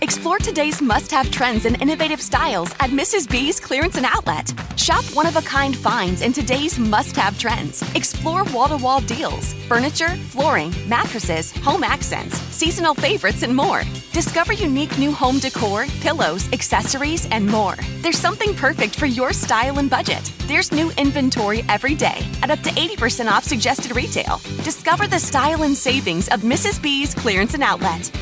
Explore today's must-have trends and innovative styles at Mrs. B's Clearance and Outlet. Shop one-of-a-kind finds in today's must-have trends. Explore wall-to-wall deals, furniture, flooring, mattresses, home accents, seasonal favorites, and more. Discover unique new home decor, pillows, accessories, and more. There's something perfect for your style and budget. There's new inventory every day at up to 80% off suggested retail. Discover the style and savings of Mrs. B's Clearance and Outlet.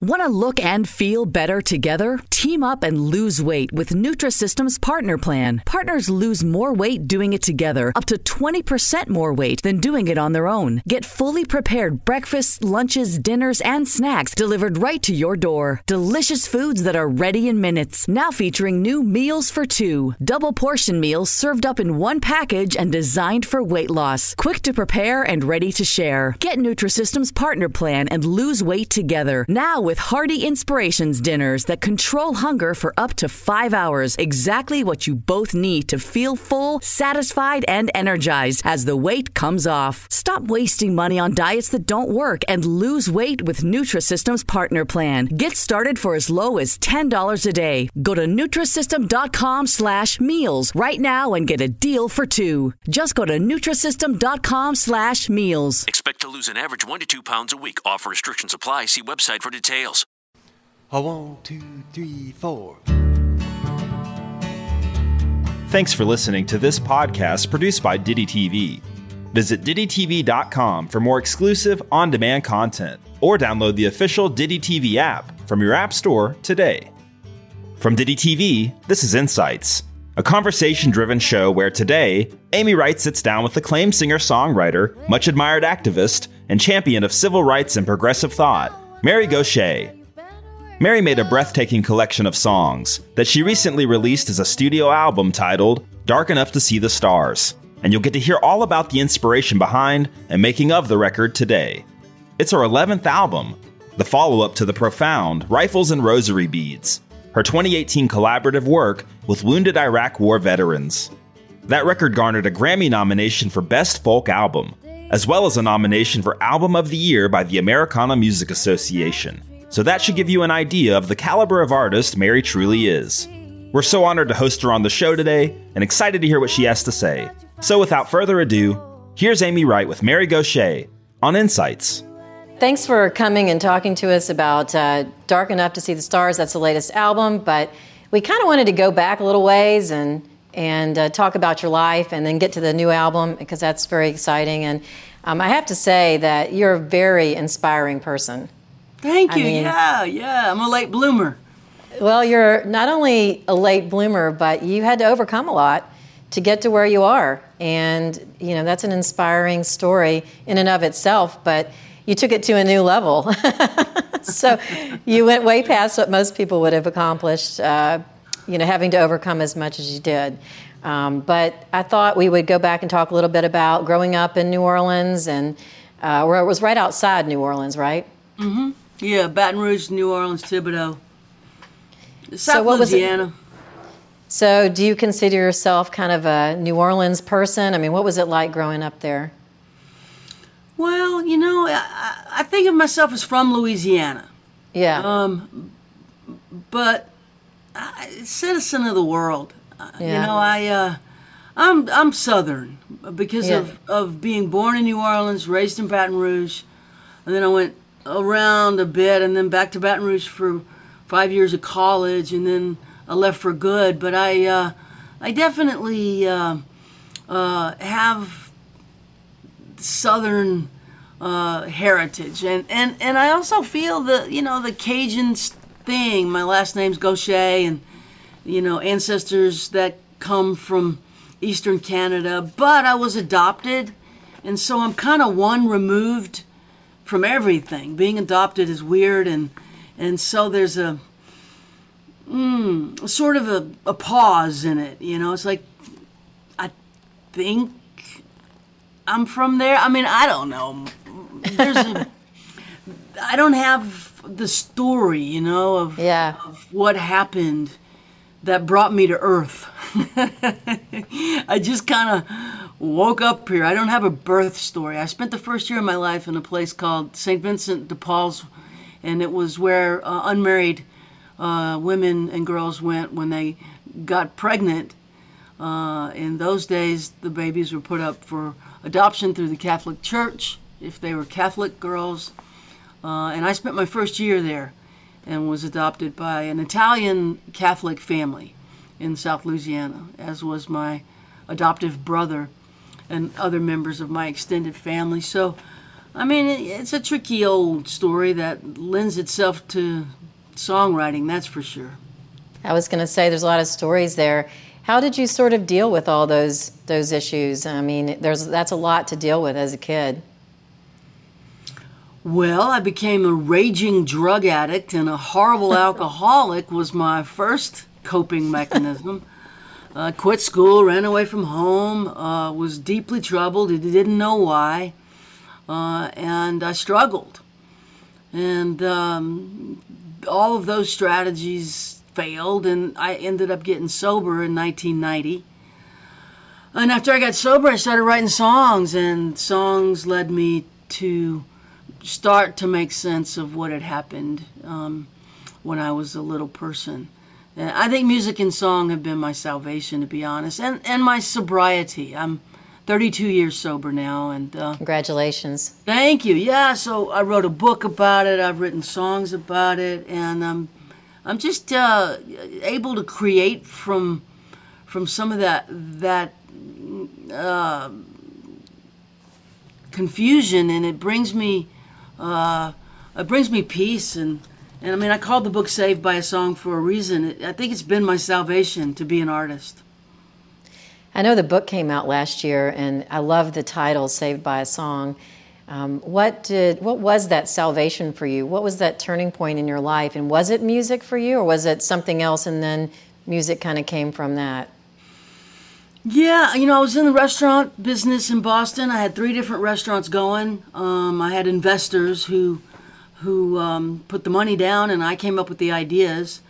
Want to look and feel better together? Team up and lose weight with Nutrisystem's Partner Plan. Partners lose more weight doing it together, up to 20% more weight than doing it on their own. Get fully prepared breakfasts, lunches, dinners, and snacks delivered right to your door. Delicious foods that are ready in minutes. Now featuring new Meals for Two. Double portion meals served up in one package and designed for weight loss. Quick to prepare and ready to share. Get Nutrisystem's Partner Plan and lose weight together. Now with hearty Inspirations dinners that control hunger for up to 5 hours. Exactly what you both need to feel full, satisfied, and energized as the weight comes off. Stop wasting money on diets that don't work and lose weight with Nutrisystem's Partner Plan. Get started for as low as $10 a day. Go to Nutrisystem.com/meals right now and get a deal for two. Just go to Nutrisystem.com/meals. Expect to lose an average 1 to 2 pounds a week. Offer restrictions apply. See website for details. 1, 2, 3, 4. Thanks for listening to this podcast produced by Diddy TV. Visit DiddyTV.com for more exclusive on-demand content, or download the official Diddy TV app from your app store today. From Diddy TV, this is Insights, a conversation-driven show where today, Amy Wright sits down with acclaimed singer-songwriter, much-admired activist, and champion of civil rights and progressive thought, Mary Gauthier. Mary made a breathtaking collection of songs that she recently released as a studio album titled Dark Enough to See the Stars, and you'll get to hear all about the inspiration behind and making of the record today. It's her 11th album, the follow-up to the profound Rifles and Rosary Beads, her 2018 collaborative work with wounded Iraq War veterans. That record garnered a Grammy nomination for Best Folk Album, as well as a nomination for Album of the Year by the Americana Music Association. So that should give you an idea of the caliber of artist Mary truly is. We're so honored to host her on the show today and excited to hear what she has to say. So without further ado, here's Amy Wright with Mary Gauthier on Insights. Thanks for coming and talking to us about Dark Enough to See the Stars. That's the latest album, but we kind of wanted to go back a little ways and talk about your life and then get to the new album, because that's very exciting. And I have to say that you're a very inspiring person. Thank you. I mean, I'm a late bloomer. Well, you're not only a late bloomer, but you had to overcome a lot to get to where you are. And, you know, that's an inspiring story in and of itself, but you took it to a new level. So you went way past what most people would have accomplished, having to overcome as much as you did. But I thought we would go back and talk a little bit about growing up in New Orleans, and where it was right outside New Orleans, right? Mm-hmm. Yeah, Baton Rouge, New Orleans, Thibodaux, South Louisiana. So do you consider yourself kind of a New Orleans person? I mean, what was it like growing up there? Well, you know, I think of myself as from Louisiana. Yeah. But citizen of the world. Yeah. You know, I'm Southern because of being born in New Orleans, raised in Baton Rouge, and then I went around a bit, and then back to Baton Rouge for 5 years of college, and then I left for good. But I definitely have Southern heritage, and I also feel the Cajun thing. My last name's Gaucher, and ancestors that come from Eastern Canada. But I was adopted, and so I'm kind of one removed from everything. Being adopted is weird, and so there's a sort of a pause in it. It's like, I think I'm from there. I mean, I don't know. I don't have the story, of what happened that brought me to Earth. I just kind of woke up here. I don't have a birth story. I spent the first year of my life in a place called St. Vincent de Paul's, and it was where unmarried women and girls went when they got pregnant. In those days, the babies were put up for adoption through the Catholic Church, if they were Catholic girls. And I spent my first year there and was adopted by an Italian Catholic family in South Louisiana, as was my adoptive brother and other members of my extended family. So, I mean, it's a tricky old story that lends itself to songwriting, that's for sure. I was going to say there's a lot of stories there. How did you sort of deal with all those issues? I mean, that's a lot to deal with as a kid. Well, I became a raging drug addict, and a horrible alcoholic was my first coping mechanism. I quit school, ran away from home, was deeply troubled, didn't know why, and I struggled. And all of those strategies failed, and I ended up getting sober in 1990. And after I got sober, I started writing songs, and songs led me to start to make sense of what had happened when I was a little person. And I think music and song have been my salvation, to be honest, and my sobriety. I'm 32 years sober now. And congratulations. Thank you. Yeah, so I wrote a book about it. I've written songs about it. And I'm just able to create from some of that confusion, and it brings me... it brings me peace, and I mean, I called the book Saved by a Song for a reason. I think it's been my salvation to be an artist. I know the book came out last year, and I love the title, Saved by a Song. What was that salvation for you? What was that turning point in your life? And was it music for you, or was it something else, and then music kind of came from that? Yeah, I was in the restaurant business in Boston. I had 3 different restaurants going. I had investors who put the money down, and I came up with the ideas.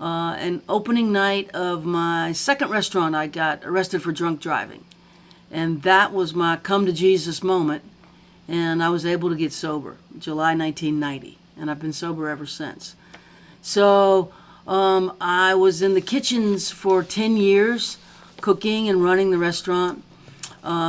And opening night of my second restaurant, I got arrested for drunk driving. And that was my come to Jesus moment. And I was able to get sober, July 1990. And I've been sober ever since. So I was in the kitchens for 10 years, cooking and running the restaurant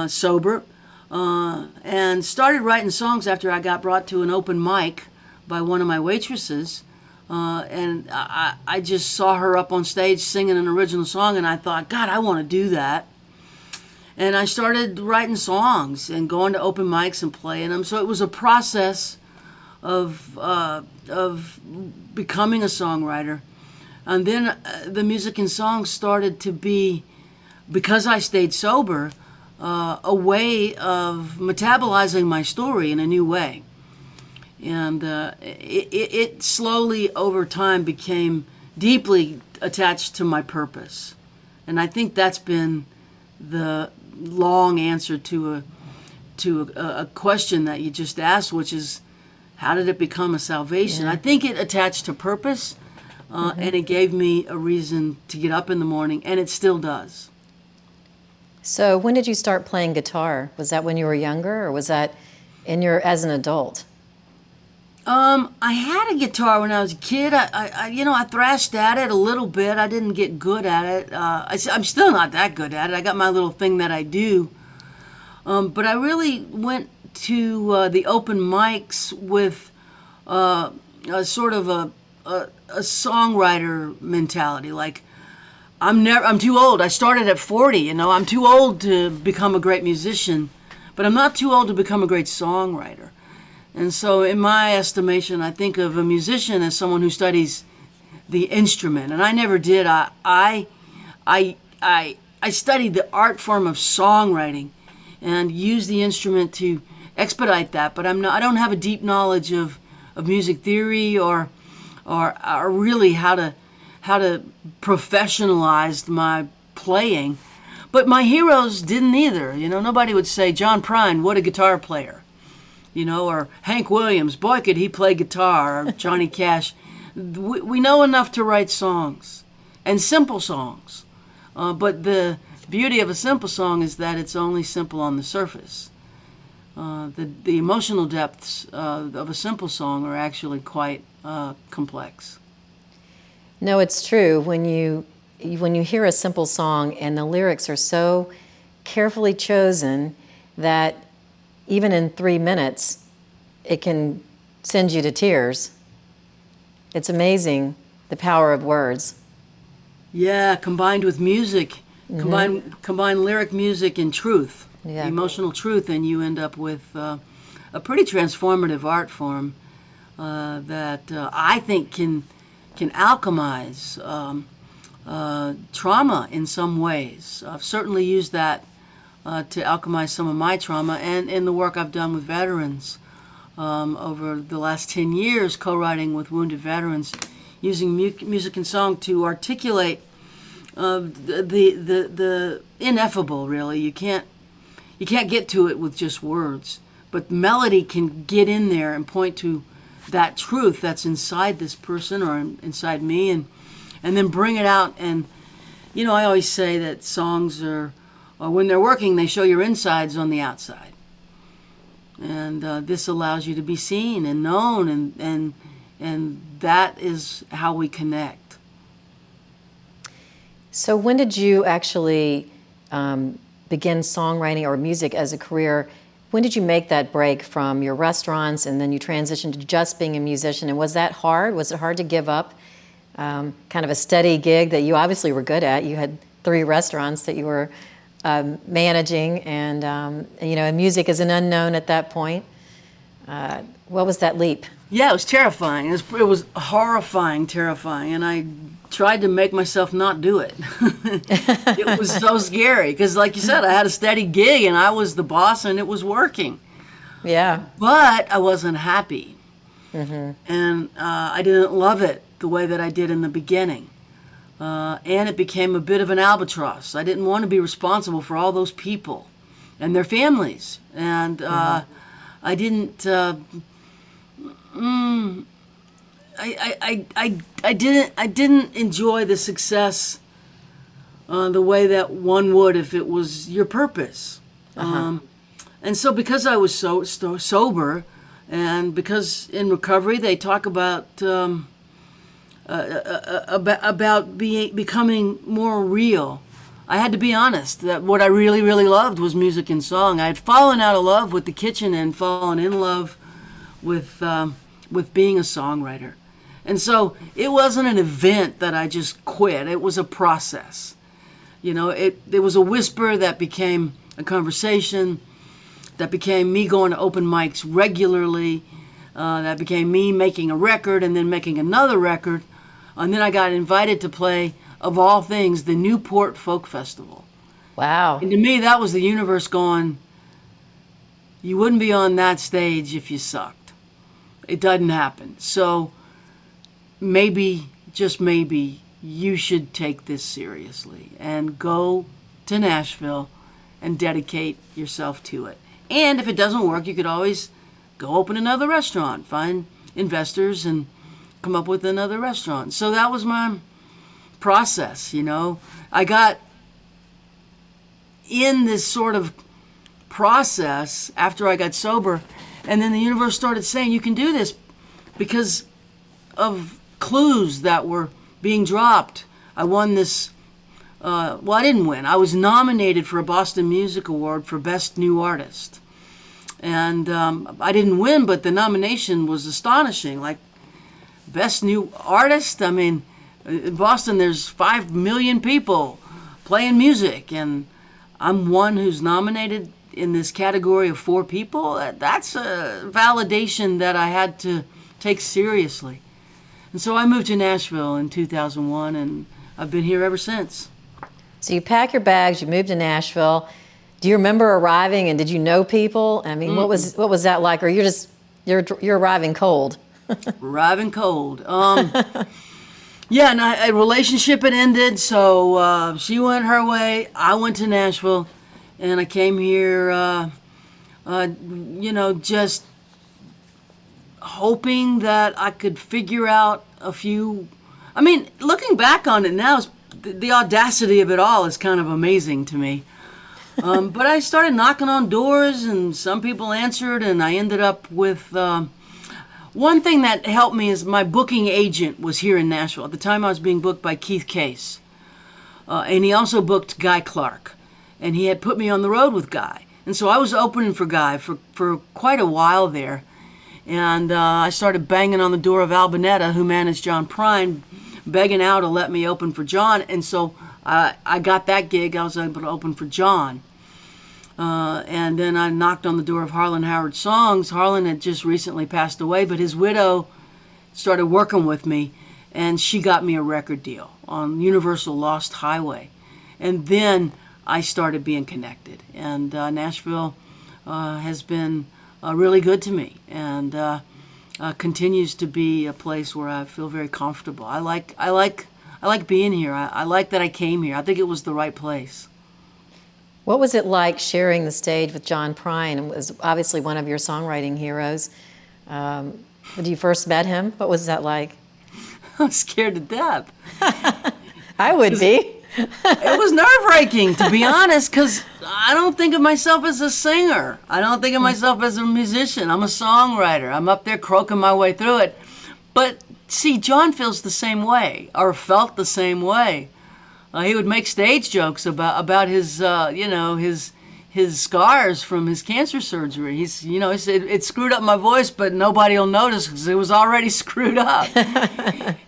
sober, and started writing songs after I got brought to an open mic by one of my waitresses, and I just saw her up on stage singing an original song, and I thought, God, I want to do that. And I started writing songs and going to open mics and playing them. So it was a process of becoming a songwriter, and then the music and song started to be, because I stayed sober, a way of metabolizing my story in a new way. And it slowly over time became deeply attached to my purpose. And I think that's been the long answer to a question that you just asked, which is, how did it become a salvation? Yeah. I think it attached to purpose, and it gave me a reason to get up in the morning, and it still does. So when did you start playing guitar? Was that when you were younger, or was that as an adult? I had a guitar when I was a kid. I thrashed at it a little bit. I didn't get good at it. I'm still not that good at it. I got my little thing that I do. But I really went to the open mics with a sort of a songwriter mentality, like I'm too old. I started at 40, you know. I'm too old to become a great musician, but I'm not too old to become a great songwriter. And so in my estimation, I think of a musician as someone who studies the instrument, and I never did. I studied the art form of songwriting and used the instrument to expedite that, but I don't have a deep knowledge of music theory or really how to professionalize my playing. But my heroes didn't either. You know, nobody would say, John Prine, what a guitar player. You know, or Hank Williams, boy, could he play guitar, or Johnny Cash. We know enough to write songs, and simple songs. But the beauty of a simple song is that it's only simple on the surface. The emotional depths of a simple song are actually quite complex. No, it's true. When you hear a simple song and the lyrics are so carefully chosen that even in 3 minutes, it can send you to tears. It's amazing, the power of words. Yeah, combined with music, mm-hmm. combine lyric music and truth, yeah. Emotional truth, and you end up with a pretty transformative art form that I think can alchemize trauma in some ways. I've certainly used that to alchemize some of my trauma, and in the work I've done with veterans over the last 10 years, co-writing with wounded veterans, using music and song to articulate the ineffable, really. You can't get to it with just words, but melody can get in there and point to that truth that's inside this person or inside me, and then bring it out. And, you know, I always say that songs are when they're working, they show your insides on the outside. And this allows you to be seen and known, and that is how we connect. So when did you actually begin songwriting or music as a career? When did you make that break from your restaurants and then you transitioned to just being a musician? And was that hard? Was it hard to give up kind of a steady gig that you obviously were good at? You had 3 restaurants that you were managing, and you know, and music is an unknown at that point. What was that leap? Yeah, it was terrifying. It was horrifying, terrifying, and I tried to make myself not do it. It was so scary because, like you said, I had a steady gig and I was the boss and it was working. Yeah. But I wasn't happy, mm-hmm. and I didn't love it the way that I did in the beginning. And it became a bit of an albatross. I didn't want to be responsible for all those people and their families, and mm-hmm. I didn't. I didn't enjoy the success the way that one would if it was your purpose. Uh-huh. And so because I was so sober, and because in recovery they talk about becoming more real, I had to be honest that what I really, really loved was music and song. I had fallen out of love with the kitchen and fallen in love with being a songwriter. And so it wasn't an event that I just quit. It was a process. You know, it was a whisper that became a conversation, that became me going to open mics regularly, that became me making a record and then making another record. And then I got invited to play, of all things, the Newport Folk Festival. Wow. And to me, that was the universe going, you wouldn't be on that stage if you sucked. It doesn't happen. So maybe, just maybe, you should take this seriously and go to Nashville and dedicate yourself to it. And if it doesn't work, you could always go open another restaurant, find investors and come up with another restaurant. So that was my process, you know. I got in this sort of process after I got sober, and then the universe started saying, you can do this, because of clues that were being dropped. I won this, well, I didn't win. I was nominated for a Boston Music Award for Best New Artist. And I didn't win, but the nomination was astonishing. Like, Best New Artist. I mean, in Boston, there's 5 million people playing music, and I'm one who's nominated in this category of 4 people. That's a validation that I had to take seriously. And so I moved to Nashville in 2001, and I've been here ever since. So you pack your bags, you move to Nashville. Do you remember arriving, and did you know people? I mean, what was that like? Or you're arriving cold? Arriving cold. Yeah, and a relationship had ended, so she went her way. I went to Nashville, and I came here, just hoping that I could figure out a few. I mean, looking back on it now, the audacity of it all is kind of amazing to me. But I started knocking on doors, and some people answered, and I ended up with... one thing that helped me is my booking agent was here in Nashville. At the time, I was being booked by Keith Case. And he also booked Guy Clark. And he had put me on the road with Guy. And so I was opening for Guy for quite a while there. And I started banging on the door of Albanetta, who managed John Prine, begging out to let me open for John. And so I got that gig. I was able to open for John. And then I knocked on the door of Harlan Howard Songs. Harlan had just recently passed away, but his widow started working with me, and she got me a record deal on Universal Lost Highway. And then I started being connected. And Nashville has been really good to me, and continues to be a place where I feel very comfortable. I like being here. I like that I came here. I think it was the right place. What was it like sharing the stage with John Prine? He was obviously one of your songwriting heroes. When you first met him, what was that like? I was scared to death. I would be. It was nerve-wracking, to be honest, because I don't think of myself as a singer. I don't think of myself as a musician. I'm a songwriter. I'm up there croaking my way through it. But, see, John feels the same way, or felt the same way. He would make stage jokes about his, his scars from his cancer surgery. He's, he said, it screwed up my voice, but nobody will notice because it was already screwed up.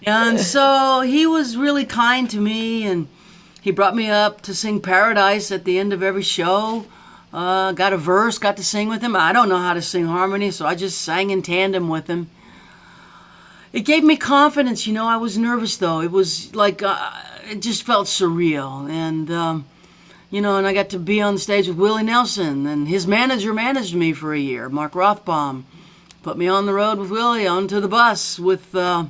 And so he was really kind to me, and he brought me up to sing Paradise at the end of every show. Got a verse, got to sing with him. I don't know how to sing harmony, so I just sang in tandem with him. It gave me confidence. I was nervous, though. It was like... it just felt surreal, and and I got to be on stage with Willie Nelson, and his manager managed me for a year. Mark Rothbaum put me on the road with Willie, onto the bus with that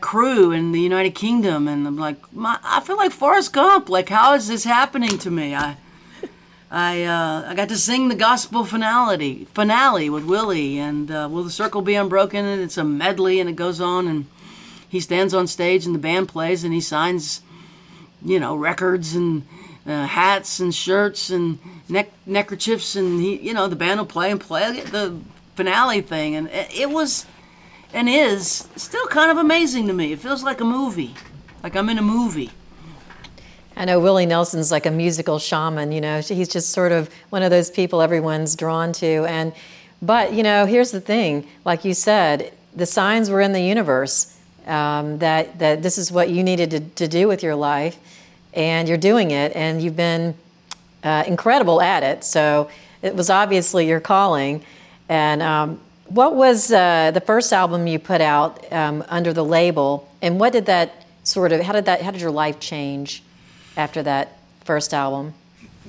crew in the United Kingdom, and I'm like, I feel like Forrest Gump. Like, how is this happening to me? I got to sing the gospel finale with Willie, and Will the Circle Be Unbroken? And it's a medley, and it goes on, and he stands on stage and the band plays, and he signs, records and hats and shirts and neckerchiefs, and he, the band will play and play the finale thing, and it was, and is still kind of amazing to me. It feels like a movie, like I'm in a movie. I know Willie Nelson's like a musical shaman. He's just sort of one of those people everyone's drawn to, but here's the thing, like you said, the signs were in the universe. That this is what you needed to do with your life, and you're doing it, and you've been incredible at it. So it was obviously your calling. And what was the first album you put out under the label, and what did that how did your life change after that first album?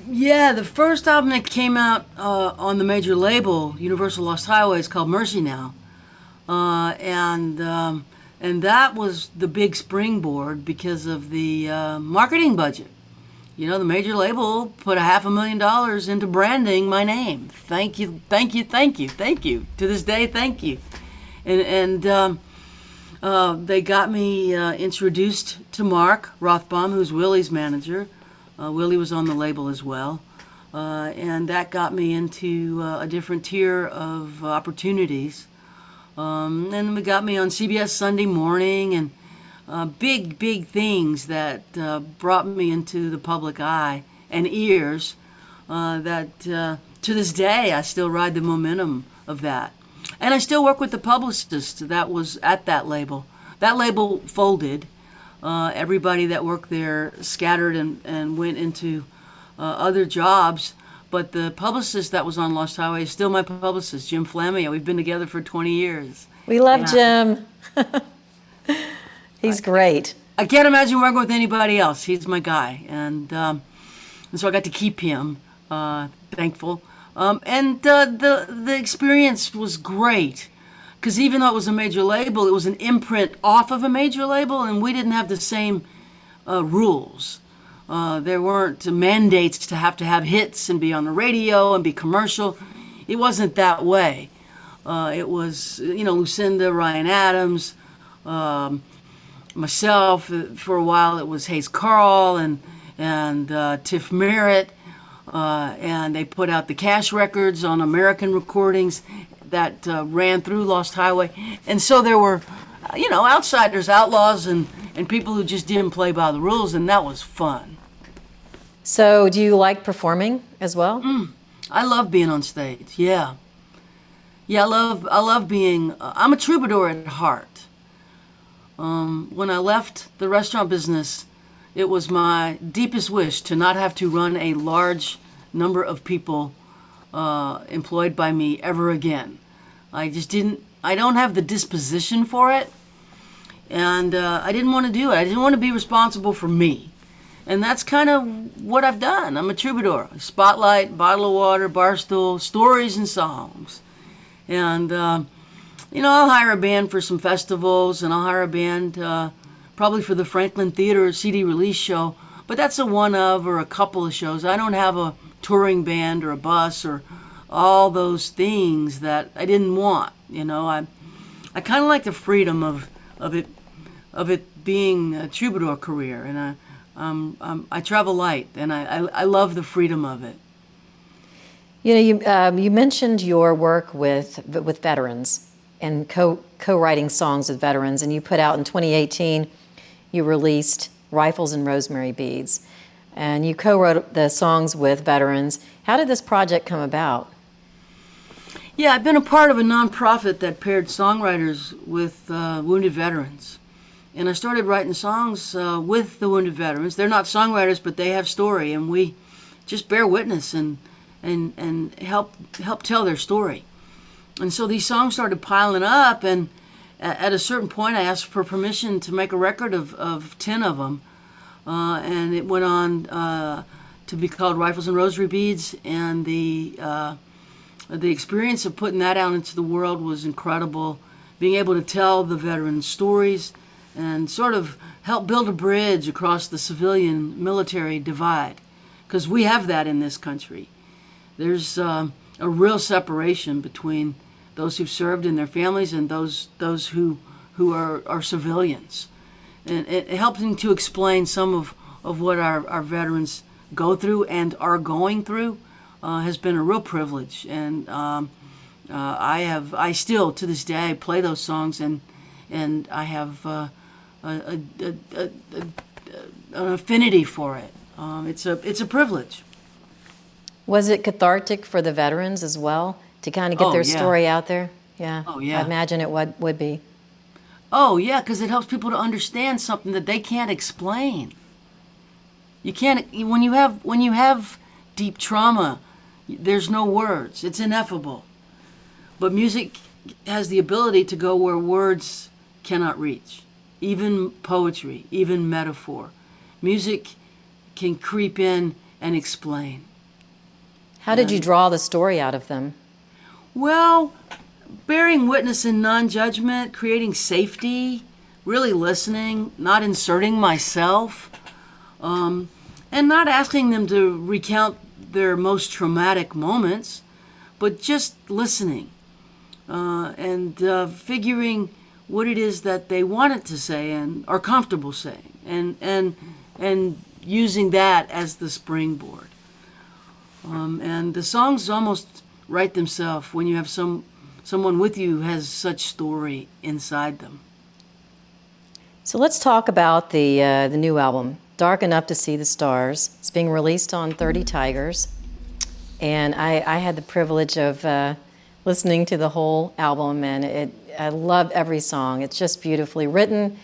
Yeah, the first album that came out on the major label, Universal Lost Highway, is called Mercy Now, and that was the big springboard because of the marketing budget. The major label put a $500,000 into branding my name. Thank you, thank you, thank you, thank you. To this day, thank you. And they got me introduced to Mark Rothbaum, who's Willie's manager. Willie was on the label as well. And that got me into a different tier of opportunities. And we got me on CBS Sunday Morning, and big things that brought me into the public eye and ears that to this day, I still ride the momentum of that. And I still work with the publicist that was at that label. That label folded. Everybody that worked there scattered and went into other jobs. But the publicist that was on Lost Highway is still my publicist, Jim Flammia. We've been together for 20 years. We love Jim. He's great. I can't imagine working with anybody else. He's my guy. And so I got to keep him, thankful. And the experience was great, because even though it was a major label, it was an imprint off of a major label, and we didn't have the same rules. There weren't mandates to have hits and be on the radio and be commercial. It wasn't that way. It was, Lucinda, Ryan Adams, myself. For a while it was Hayes Carll and Tiff Merritt. And they put out the cash records on American recordings that ran through Lost Highway. And so there were, outsiders, outlaws, and people who just didn't play by the rules, and that was fun. So do you like performing as well? I love being on stage, yeah. Yeah, I love being, I'm a troubadour at heart. When I left the restaurant business, it was my deepest wish to not have to run a large number of people employed by me ever again. I don't have the disposition for it, and I didn't want to do it. I didn't want to be responsible for me, and that's kind of what I've done. I'm a troubadour. Spotlight, bottle of water, bar stool, stories and songs. And, I'll hire a band for some festivals, and I'll hire a band probably for the Franklin Theater CD release show, but that's a one of or a couple of shows. I don't have a touring band or a bus or all those things that I didn't want. I kind of like the freedom of it being a troubadour career, and I travel light, and I love the freedom of it. You mentioned your work with veterans and co-writing songs with veterans, and you put out in 2018. You released Rifles and Rosary Beads, and you co-wrote the songs with veterans. How did this project come about? Yeah, I've been a part of a nonprofit that paired songwriters with wounded veterans. And I started writing songs with the wounded veterans. They're not songwriters, but they have story, and we just bear witness and help tell their story. And so these songs started piling up, and at a certain point, I asked for permission to make a record of 10 of them, and it went on to be called Rifles and Rosary Beads, and the experience of putting that out into the world was incredible, being able to tell the veteran stories and sort of help build a bridge across the civilian military divide, because we have that in this country. There's a real separation between those who've served and their families and those who are civilians. And it helps me to explain some of what our veterans go through and are going through has been a real privilege. And I still, to this day, play those songs, and I have an affinity for it. It's a privilege. Was it cathartic for the veterans as well to kind of get their story out there? Yeah. Oh, yeah. I imagine it would be. Oh, yeah, because it helps people to understand something that they can't explain. You can't when you have deep trauma, there's no words. It's ineffable. But music has the ability to go where words cannot reach, even poetry, even metaphor. Music can creep in and explain. How did you draw the story out of them? Well, bearing witness in non-judgment, creating safety, really listening, not inserting myself, and not asking them to recount their most traumatic moments, but just listening and figuring what it is that they wanted to say and are comfortable saying, and using that as the springboard. And the songs almost write themselves when you have someone with you who has such story inside them. So let's talk about the new album, Dark Enough to See the Stars. It's being released on 30 Tigers. And I had the privilege of listening to the whole album, and I love every song. It's just beautifully written.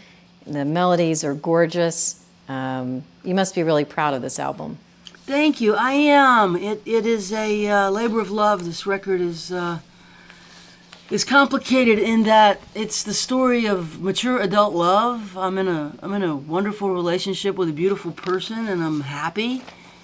The melodies are gorgeous. You must be really proud of this album. Thank you. I am. It is a labor of love. This record is complicated in that it's the story of mature adult love. I'm in a wonderful relationship with a beautiful person, and I'm happy.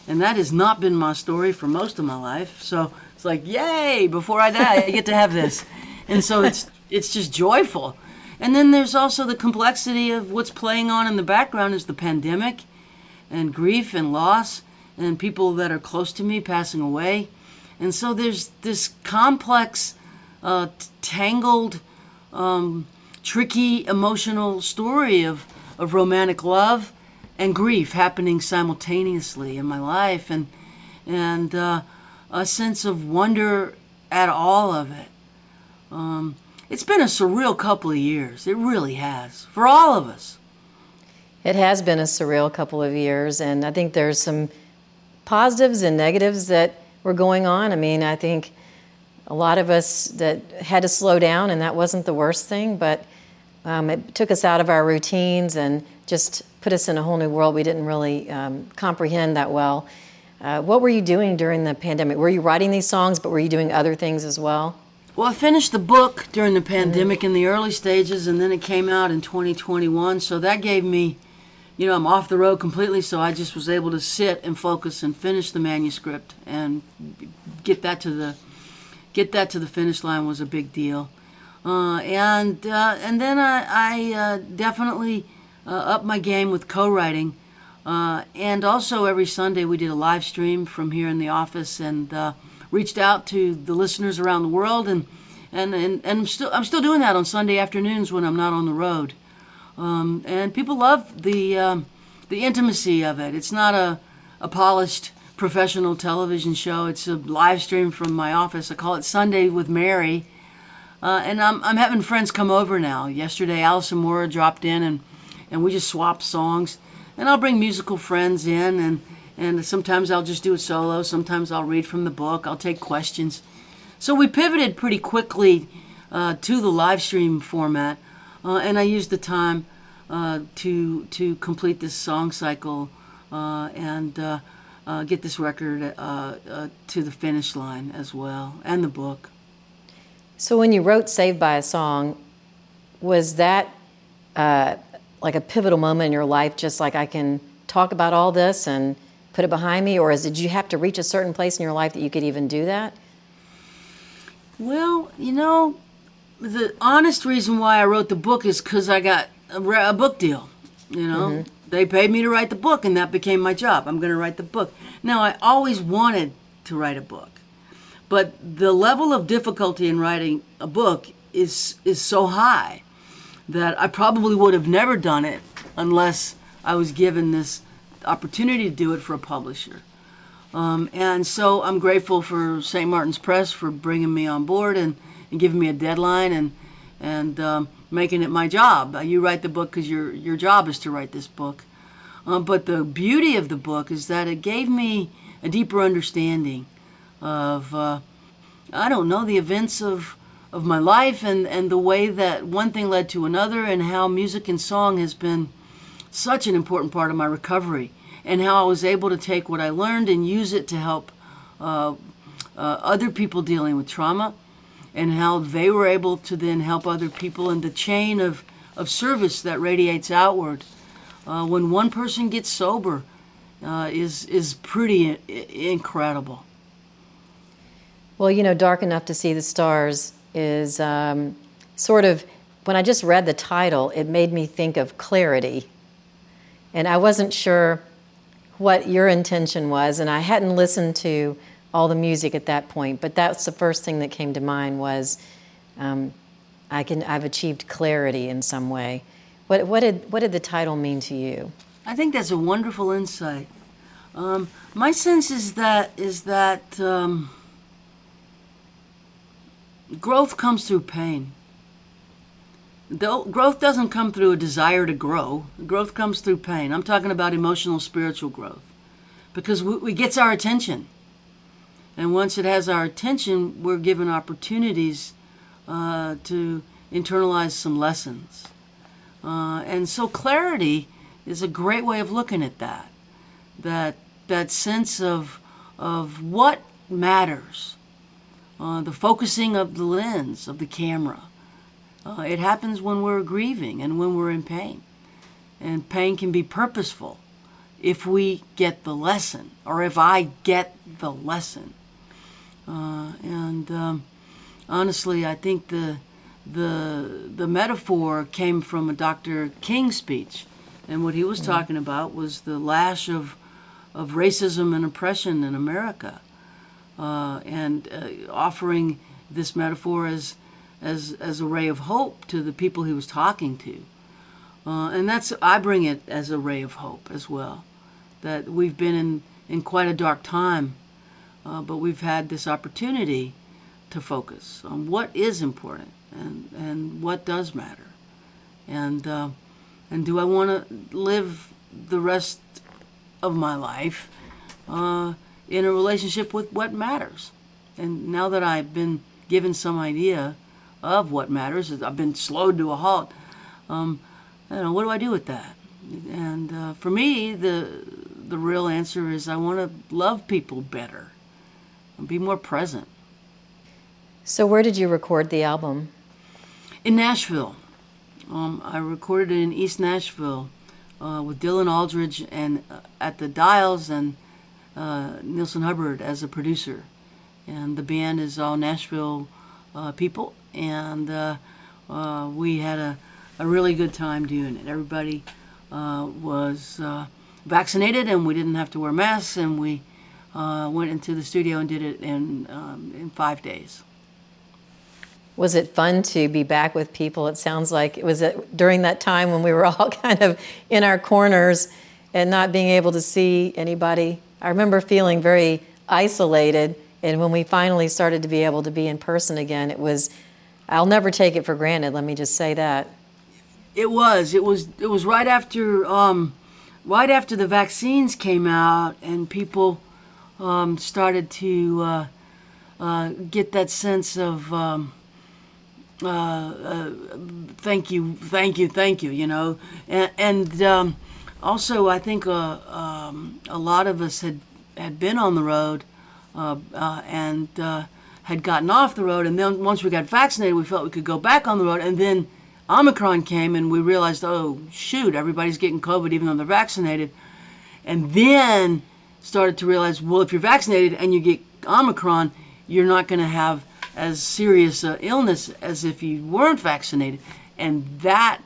And that has not been my story for most of my life. So it's like, yay! Before I die, I get to have this. And so it's just joyful. And then there's also the complexity of what's playing on in the background is the pandemic, and grief and loss, and people that are close to me passing away. And so there's this complex, tangled, tricky, emotional story of romantic love and grief happening simultaneously in my life, and a sense of wonder at all of it. It's been a surreal couple of years. It really has, for all of us. It has been a surreal couple of years, and I think there's some positives and negatives that were going on. I mean, I think a lot of us that had to slow down, and that wasn't the worst thing, but it took us out of our routines and just put us in a whole new world we didn't really comprehend that well. What were you doing during the pandemic? Were you writing these songs, but were you doing other things as well? Well, I finished the book during the pandemic in the early stages, and then it came out in 2021, so that gave me, I'm off the road completely, so I just was able to sit and focus and finish the manuscript and get that to the finish line was a big deal. And then I definitely upped my game with co-writing. And also every Sunday we did a live stream from here in the office and reached out to the listeners around the world. And I'm still doing that on Sunday afternoons when I'm not on the road. And people love the intimacy of it. It's not a polished professional television show. It's a live stream from my office. I call it Sunday with Mary. And I'm having friends come over now. Yesterday, Allison Mora dropped in, and we just swapped songs. And I'll bring musical friends in, and sometimes I'll just do a solo. Sometimes I'll read from the book. I'll take questions. So we pivoted pretty quickly to the live stream format. And I used the time to complete this song cycle and get this record to the finish line as well, and the book. So when you wrote Saved by a Song, was that like a pivotal moment in your life, just like I can talk about all this and put it behind me, or did you have to reach a certain place in your life that you could even do that? Well, the honest reason why I wrote the book is because I got a book deal. They paid me to write the book, and that became my job. I'm going to write the book. Now, I always wanted to write a book, but the level of difficulty in writing a book is so high that I probably would have never done it unless I was given this opportunity to do it for a publisher. And so I'm grateful for St. Martin's Press for bringing me on board and giving me a deadline and making it my job. You write the book because your job is to write this book. But the beauty of the book is that it gave me a deeper understanding of, the events of my life and the way that one thing led to another, and how music and song has been such an important part of my recovery, and how I was able to take what I learned and use it to help other people dealing with trauma, and how they were able to then help other people, and the chain of service that radiates outward. When one person gets sober is pretty incredible. Well, Dark Enough to See the Stars is sort of, when I just read the title, it made me think of clarity. And I wasn't sure what your intention was, and I hadn't listened to all the music at that point, but that's the first thing that came to mind was, I've achieved clarity in some way. What did the title mean to you? I think that's a wonderful insight. My sense is that growth comes through pain. Though growth doesn't come through a desire to grow. Growth comes through pain. I'm talking about emotional, spiritual growth, because it gets our attention. And once it has our attention, we're given opportunities to internalize some lessons. And so clarity is a great way of looking at that. That sense of what matters, the focusing of the lens, of the camera. It happens when we're grieving and when we're in pain. And pain can be purposeful if we get the lesson, or if I get the lesson. Honestly, I think the metaphor came from a Dr. King speech. And what he was talking about was the lash of racism and oppression in America. Offering this metaphor as a ray of hope to the people he was talking to. I bring it as a ray of hope as well. That we've been in quite a dark time, but we've had this opportunity to focus on what is important and what does matter. And do I want to live the rest of my life in a relationship with what matters? And now that I've been given some idea of what matters, I've been slowed to a halt, I don't know, what do I do with that? And for me, the real answer is I want to love people better and be more present. So where did you record the album? In Nashville. I recorded it in East Nashville with Dylan Aldridge and at the Dials and Nielsen Hubbard as a producer. And the band is all Nashville people. And we had a really good time doing it. Everybody was vaccinated, and we didn't have to wear masks, and we went into the studio and did it in 5 days. Was it fun to be back with people? It sounds like it was during that time when we were all kind of in our corners and not being able to see anybody. I remember feeling very isolated, and when we finally started to be able to be in person again, I'll never take it for granted, let me just say that. It was right after the vaccines came out, and people started to get that sense of thank you, you know. And also, I think a lot of us had been on the road and had gotten off the road, and then once we got vaccinated, we felt we could go back on the road, and then Omicron came, and we realized, oh, shoot, everybody's getting COVID even though they're vaccinated, and then started to realize, well, if you're vaccinated and you get Omicron, you're not going to have as serious an illness as if you weren't vaccinated, and that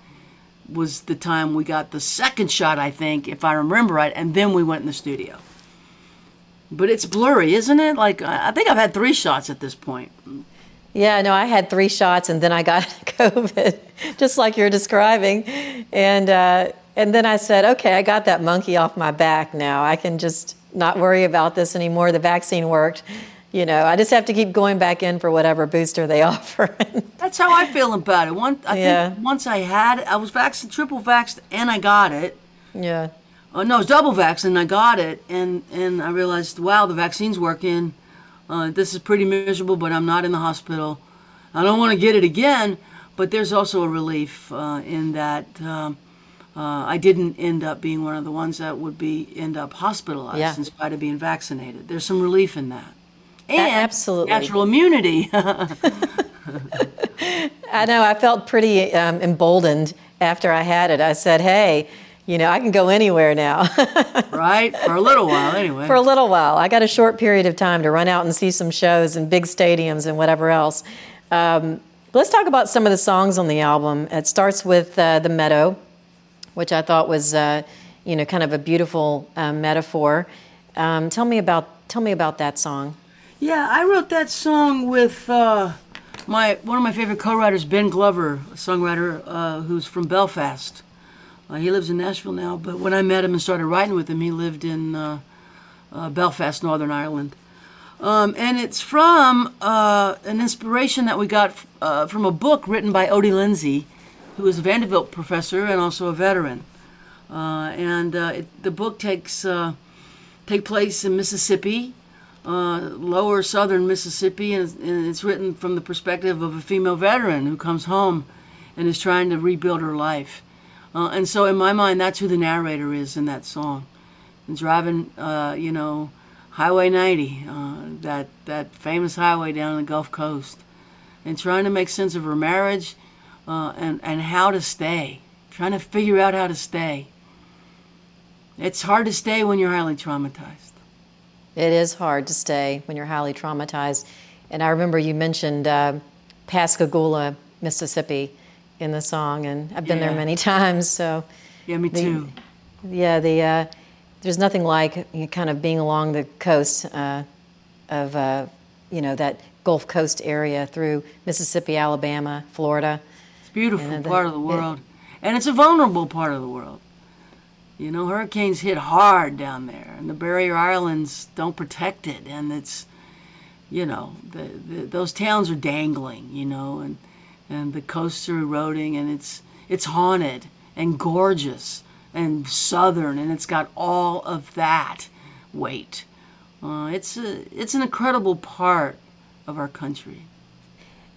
was the time we got the second shot, I think, if I remember right, and then we went in the studio. But it's blurry, isn't it? Like, I think I've had 3 shots at this point. Yeah, no, I had 3 shots, and then I got COVID, just like you're describing. And then I said, okay, I got that monkey off my back now. I can just not worry about this anymore. The vaccine worked. You know, I just have to keep going back in for whatever booster they offer. That's how I feel about it. Once I had it, I was triple vaxxed, and I got it. Yeah. No, it's double vax, and I got it, and I realized, wow, the vaccine's working. This is pretty miserable, but I'm not in the hospital. I don't want to get it again, but there's also a relief in that I didn't end up being one of the ones that would end up hospitalized in spite of being vaccinated. There's some relief in that. And absolutely. Natural immunity. I know, I felt pretty emboldened after I had it. I said, hey, you know, I can go anywhere now. Right? For a little while, anyway. For a little while. I got a short period of time to run out and see some shows in big stadiums and whatever else. Let's talk about some of the songs on the album. It starts with The Meadow, which I thought was, you know, kind of a beautiful metaphor. Tell me about that song. Yeah, I wrote that song with one of my favorite co-writers, Ben Glover, a songwriter who's from Belfast. He lives in Nashville now, but when I met him and started writing with him, he lived in Belfast, Northern Ireland. And it's from an inspiration that we got from a book written by Odie Lindsay, who is a Vanderbilt professor and also a veteran. The book takes place in Mississippi lower southern Mississippi, and it's written from the perspective of a female veteran who comes home and is trying to rebuild her life. And so in my mind, that's who the narrator is in that song. And driving, Highway 90, that famous highway down the Gulf Coast, and trying to make sense of her marriage and how to stay, trying to figure out how to stay. It's hard to stay when you're highly traumatized. It is hard to stay when you're highly traumatized. And I remember you mentioned Pascagoula, Mississippi in the song, and I've been there many times. So yeah, me too. Yeah, there's nothing like kind of being along the coast of that Gulf Coast area through Mississippi, Alabama, Florida. It's a beautiful part of the world. And it's a vulnerable part of the world. You know, hurricanes hit hard down there, and the barrier islands don't protect it, and it's, those towns are dangling, and the coasts are eroding, and it's haunted and gorgeous and southern, and it's got all of that weight. It's an incredible part of our country.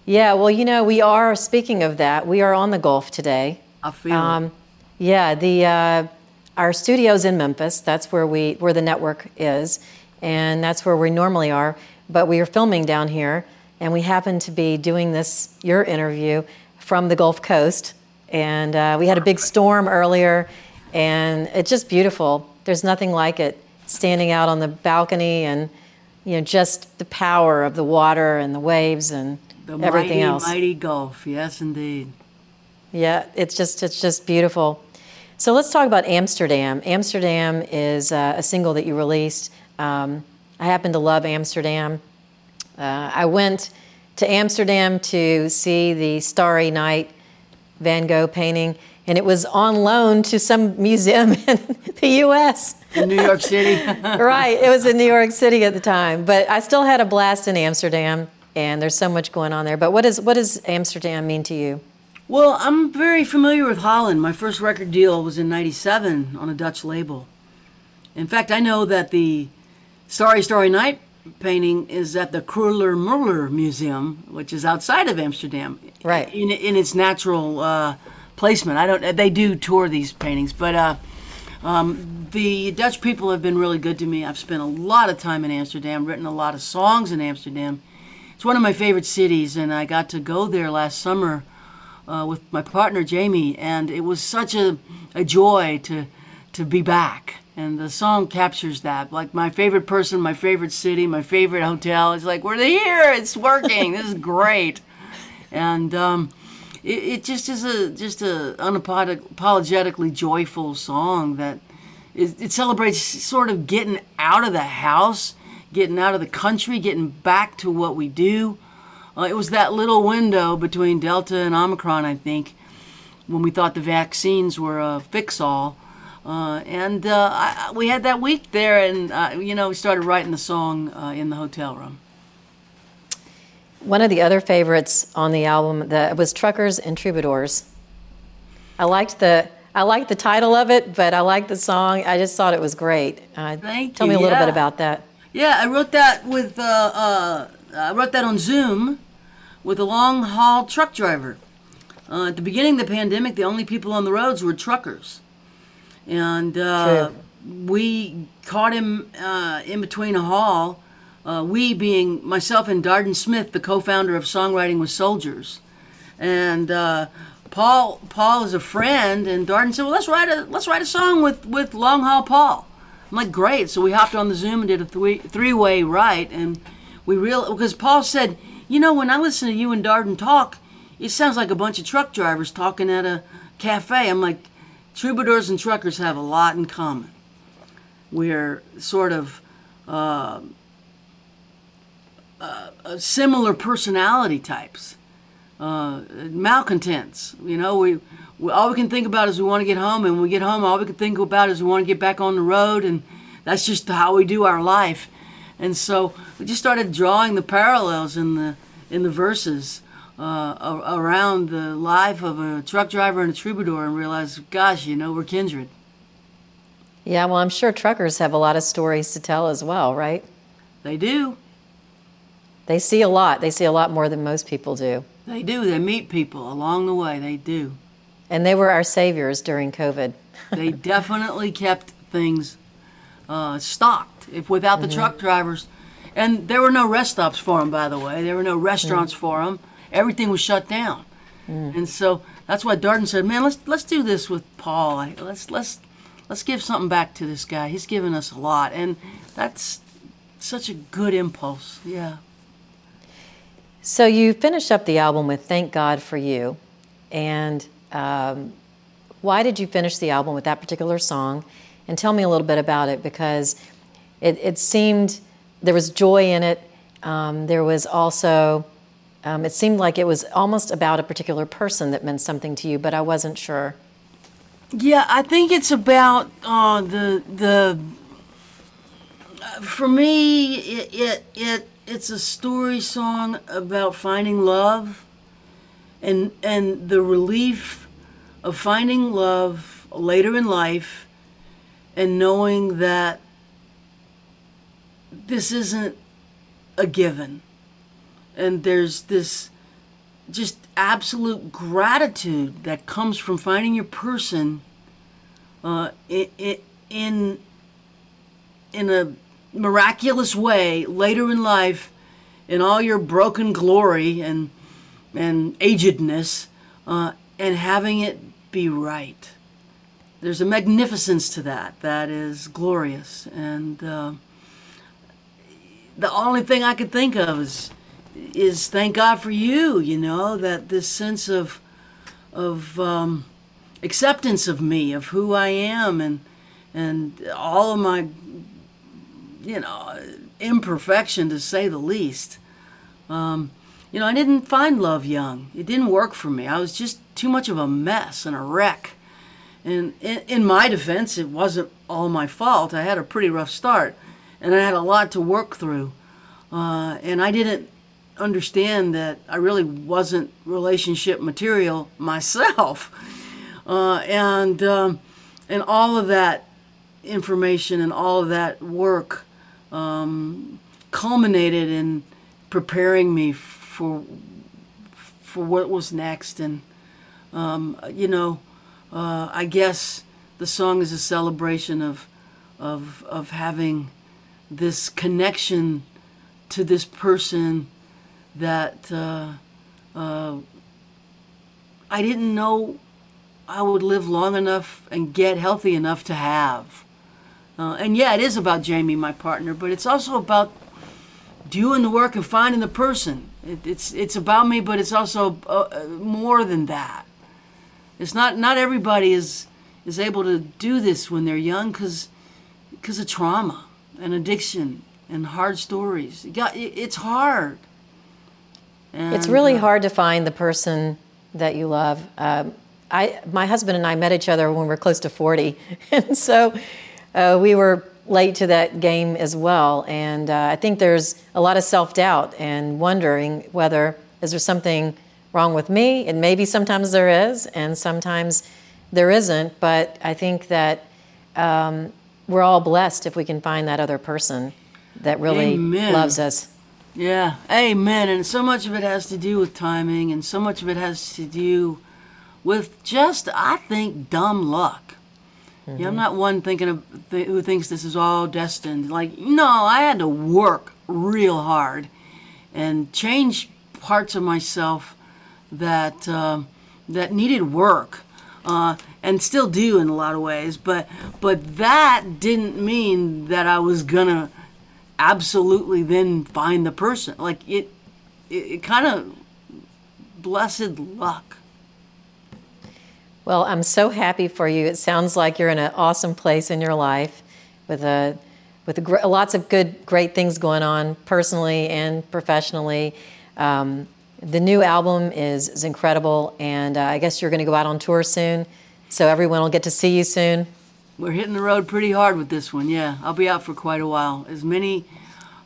Yeah, well, we are, speaking of that, we are on the Gulf today. I feel it. Yeah, our studio's in Memphis. That's where the network is, and that's where we normally are. But we are filming down here, and we happen to be doing your interview, from the Gulf Coast. And we had a big storm earlier, and it's just beautiful. There's nothing like it, standing out on the balcony and, just the power of the water and the waves and everything else. The mighty, mighty Gulf. Yes, indeed. Yeah, it's just beautiful. So let's talk about Amsterdam. Amsterdam is a single that you released. I happen to love Amsterdam. I went to Amsterdam to see the Starry Night Van Gogh painting, and it was on loan to some museum in the U.S. In New York City. Right, it was in New York City at the time. But I still had a blast in Amsterdam, and there's so much going on there. But what does Amsterdam mean to you? Well, I'm very familiar with Holland. My first record deal was in 1997 on a Dutch label. In fact, I know that the Starry, Starry Night painting is at the Kruller Muller Museum, which is outside of Amsterdam, right? In its natural placement. They do tour these paintings, but the Dutch people have been really good to me. I've spent a lot of time in Amsterdam, written a lot of songs in Amsterdam. It's one of my favorite cities, and I got to go there last summer with my partner Jamie, and it was such a joy to be back. And the song captures that, like my favorite person, my favorite city, my favorite hotel. It's like, we're here, it's working, this is great. And it just is just a unapologetically joyful song that it celebrates sort of getting out of the house, getting out of the country, getting back to what we do. It was that little window between Delta and Omicron, I think, when we thought the vaccines were a fix-all. We had that week there, and, we started writing the song in the hotel room. One of the other favorites on the album was Truckers and Troubadours. I liked the title of it, but I liked the song. I just thought it was great. Thank you. Tell me a little bit about that. Yeah, I wrote that with... I wrote that on Zoom with a long-haul truck driver. At the beginning of the pandemic, the only people on the roads were truckers. And we caught him in between a haul, we being myself and Darden Smith, the co-founder of Songwriting with Soldiers. And Paul is a friend, and Darden said, well, let's write a song with long-haul Paul. I'm like, great. So we hopped on the Zoom and did a three-way write, and... because Paul said, when I listen to you and Darden talk, it sounds like a bunch of truck drivers talking at a cafe. I'm like, troubadours and truckers have a lot in common. We're sort of similar personality types, malcontents. We all we can think about is we want to get home, and when we get home, all we can think about is we want to get back on the road, and that's just how we do our life. And so we just started drawing the parallels in the verses around the life of a truck driver and a troubadour, and realized, gosh, we're kindred. Yeah, well, I'm sure truckers have a lot of stories to tell as well, right? They do. They see a lot. They see a lot more than most people do. They do. They meet people along the way. They do. And they were our saviors during COVID. They definitely kept things stocked. If without the truck drivers, and there were no rest stops for them, by the way. There were no restaurants for them. Everything was shut down. And so that's why Darden said, "Man, let's do this with Paul. Let's give something back to this guy. He's given us a lot." And that's such a good impulse. Yeah. So you finished up the album with Thank God for You. And why did you finish the album with that particular song? And tell me a little bit about it, because it seemed there was joy in it. There was also, it seemed like it was almost about a particular person that meant something to you, but I wasn't sure. Yeah, I think it's about for me, it's a story song about finding love and the relief of finding love later in life and knowing that this isn't a given. And there's this just absolute gratitude that comes from finding your person in a miraculous way later in life, in all your broken glory and agedness, and having it be right. There's a magnificence to that is glorious. And the only thing I could think of is thank God for you, you know, that this sense of acceptance of me, of who I am, and all of my, you know, imperfection, to say the least. You know, I didn't find love young. It didn't work for me. I was just too much of a mess and a wreck. And in my defense, it wasn't all my fault. I had a pretty rough start, and I had a lot to work through. And I didn't understand that I really wasn't relationship material myself. And all of that information and all of that work culminated in preparing me for what was next. And you know, I guess the song is a celebration of having this connection to this person that I didn't know I would live long enough and get healthy enough to have. And yeah, it is about Jamie, my partner, but it's also about doing the work and finding the person. It's about me, but it's also more than that. It's not everybody is able to do this when they're young because of trauma and addiction and hard stories. It's hard. And it's really hard to find the person that you love. My husband and I met each other when we were close to 40, and so we were late to that game as well. And I think there's a lot of self-doubt and wondering whether, is there something wrong with me? And maybe sometimes there is, and sometimes there isn't. But I think that we're all blessed if we can find that other person that really loves us. Yeah, amen. And so much of it has to do with timing, and so much of it has to do with just, I think, dumb luck. Mm-hmm. Yeah, I'm not one who thinks this is all destined. Like, no, I had to work real hard and change parts of myself that needed work, and still do in a lot of ways. But that didn't mean that I was gonna absolutely then find the person. Like it kind of blessed luck. Well, I'm so happy for you. It sounds like you're in an awesome place in your life with lots of great things going on personally and professionally. The new album is incredible, and I guess you're going to go out on tour soon, so everyone will get to see you soon. We're hitting the road pretty hard with this one, yeah. I'll be out for quite a while. As many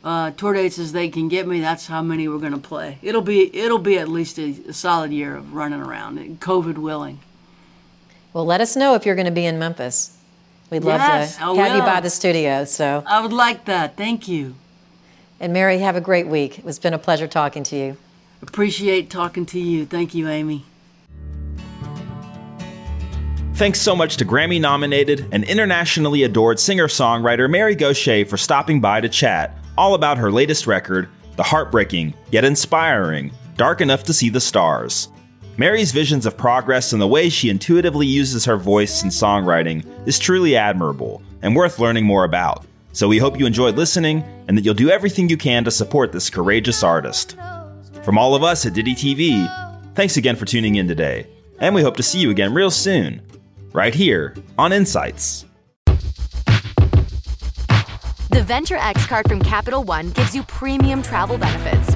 tour dates as they can get me, that's how many we're going to play. It'll be at least a solid year of running around, COVID willing. Well, let us know if you're going to be in Memphis. We'd love to have you by the studio. So I would like that. Thank you. And Mary, have a great week. It's been a pleasure talking to you. Appreciate talking to you. Thank you, Amy. Thanks so much to Grammy-nominated and internationally adored singer-songwriter Mary Gauthier for stopping by to chat all about her latest record, the heartbreaking, yet inspiring, Dark Enough to See the Stars. Mary's visions of progress and the way she intuitively uses her voice in songwriting is truly admirable and worth learning more about. So we hope you enjoyed listening and that you'll do everything you can to support this courageous artist. From all of us at Diddy TV, thanks again for tuning in today, and we hope to see you again real soon, right here on Insights. The Venture X card from Capital One gives you premium travel benefits,